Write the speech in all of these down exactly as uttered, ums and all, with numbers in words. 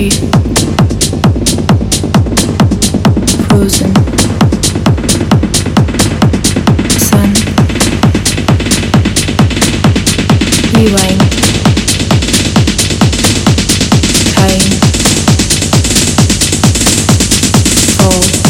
free, frozen, sun, rewind, time, fall, fall,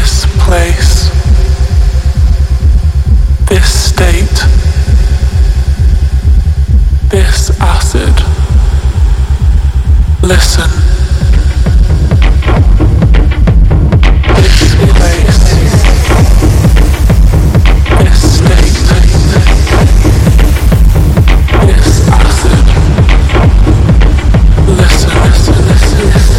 this place, this state, this acid. Listen. This place, this state, this acid. Listen, listen, listen, listen.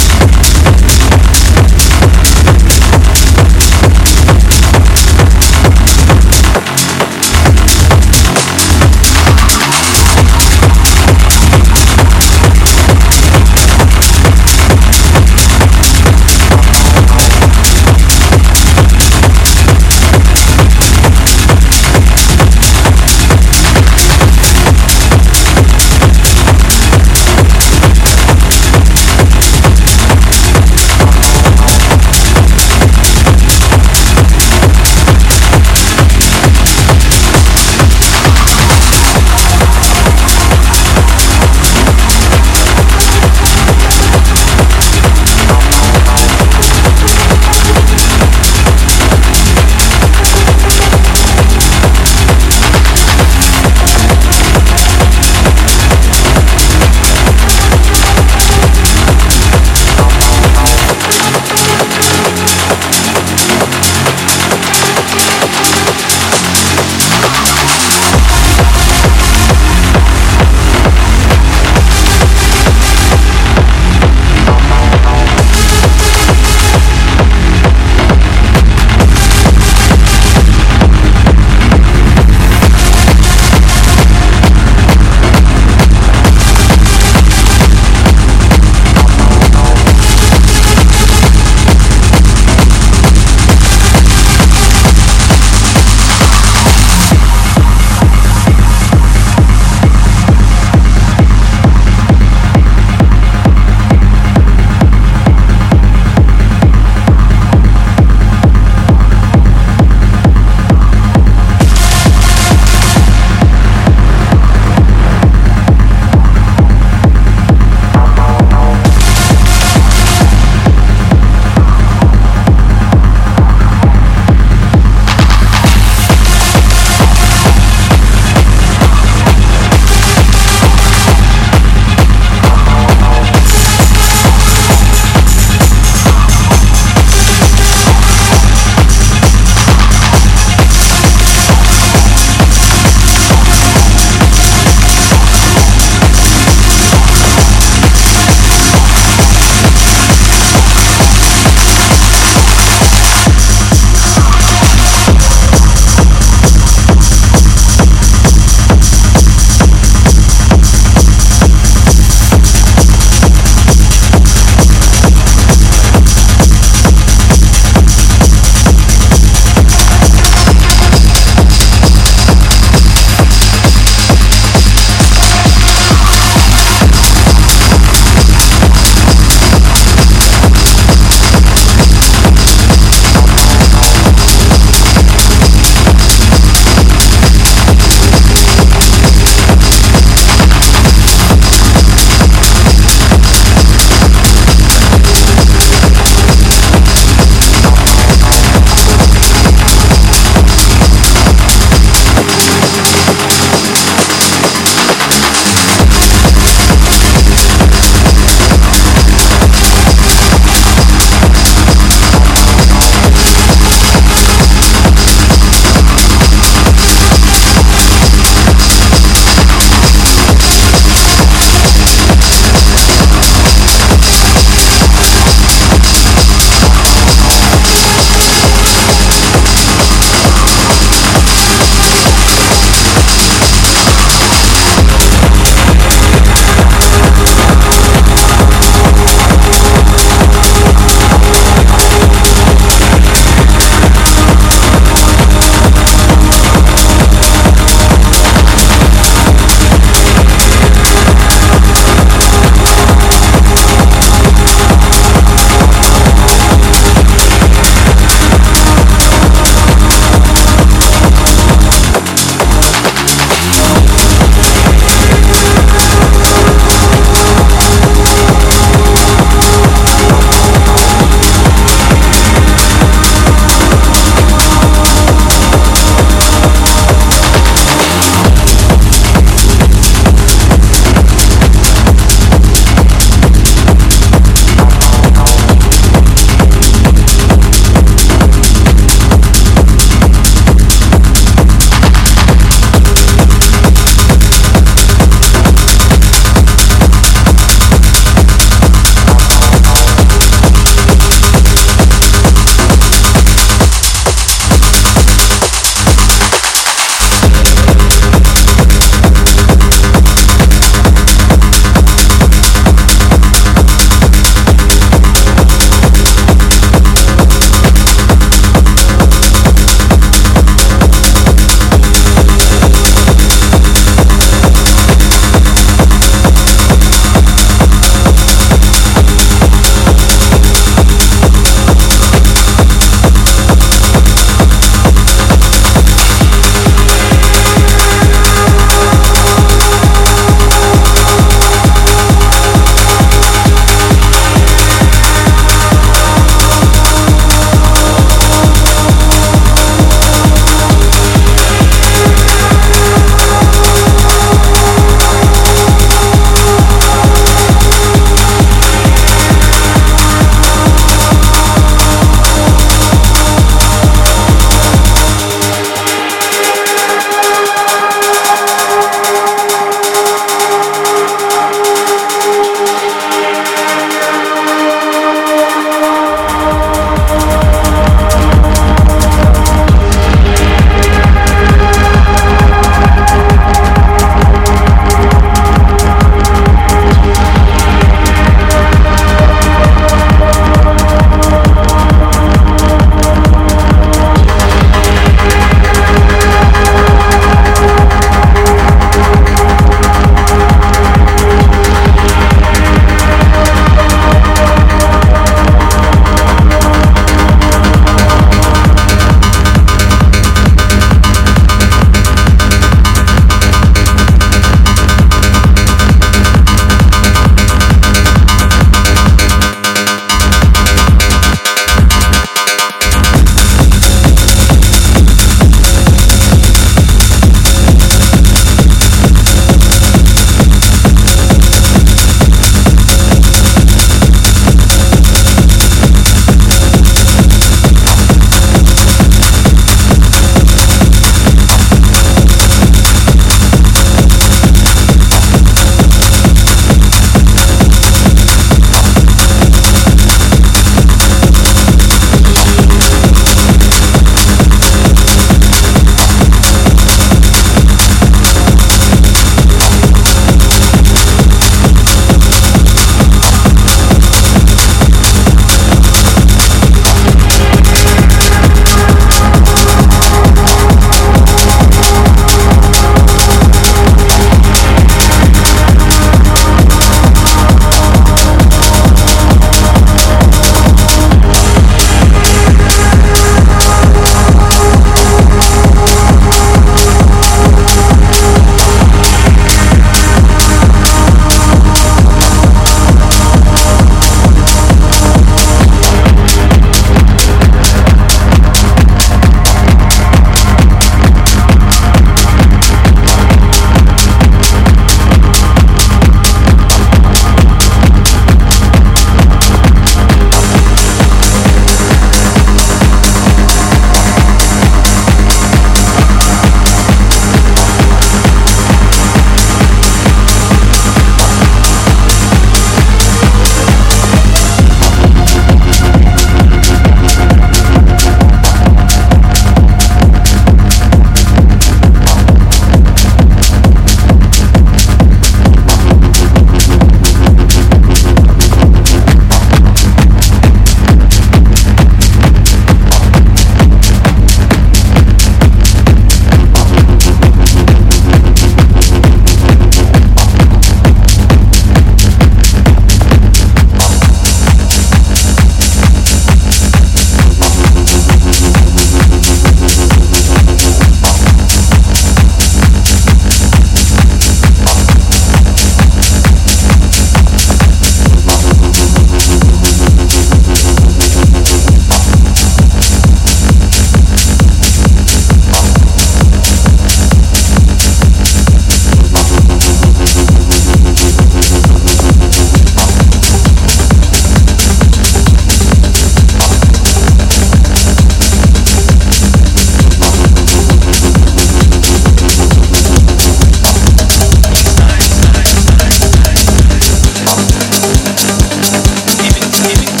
Give it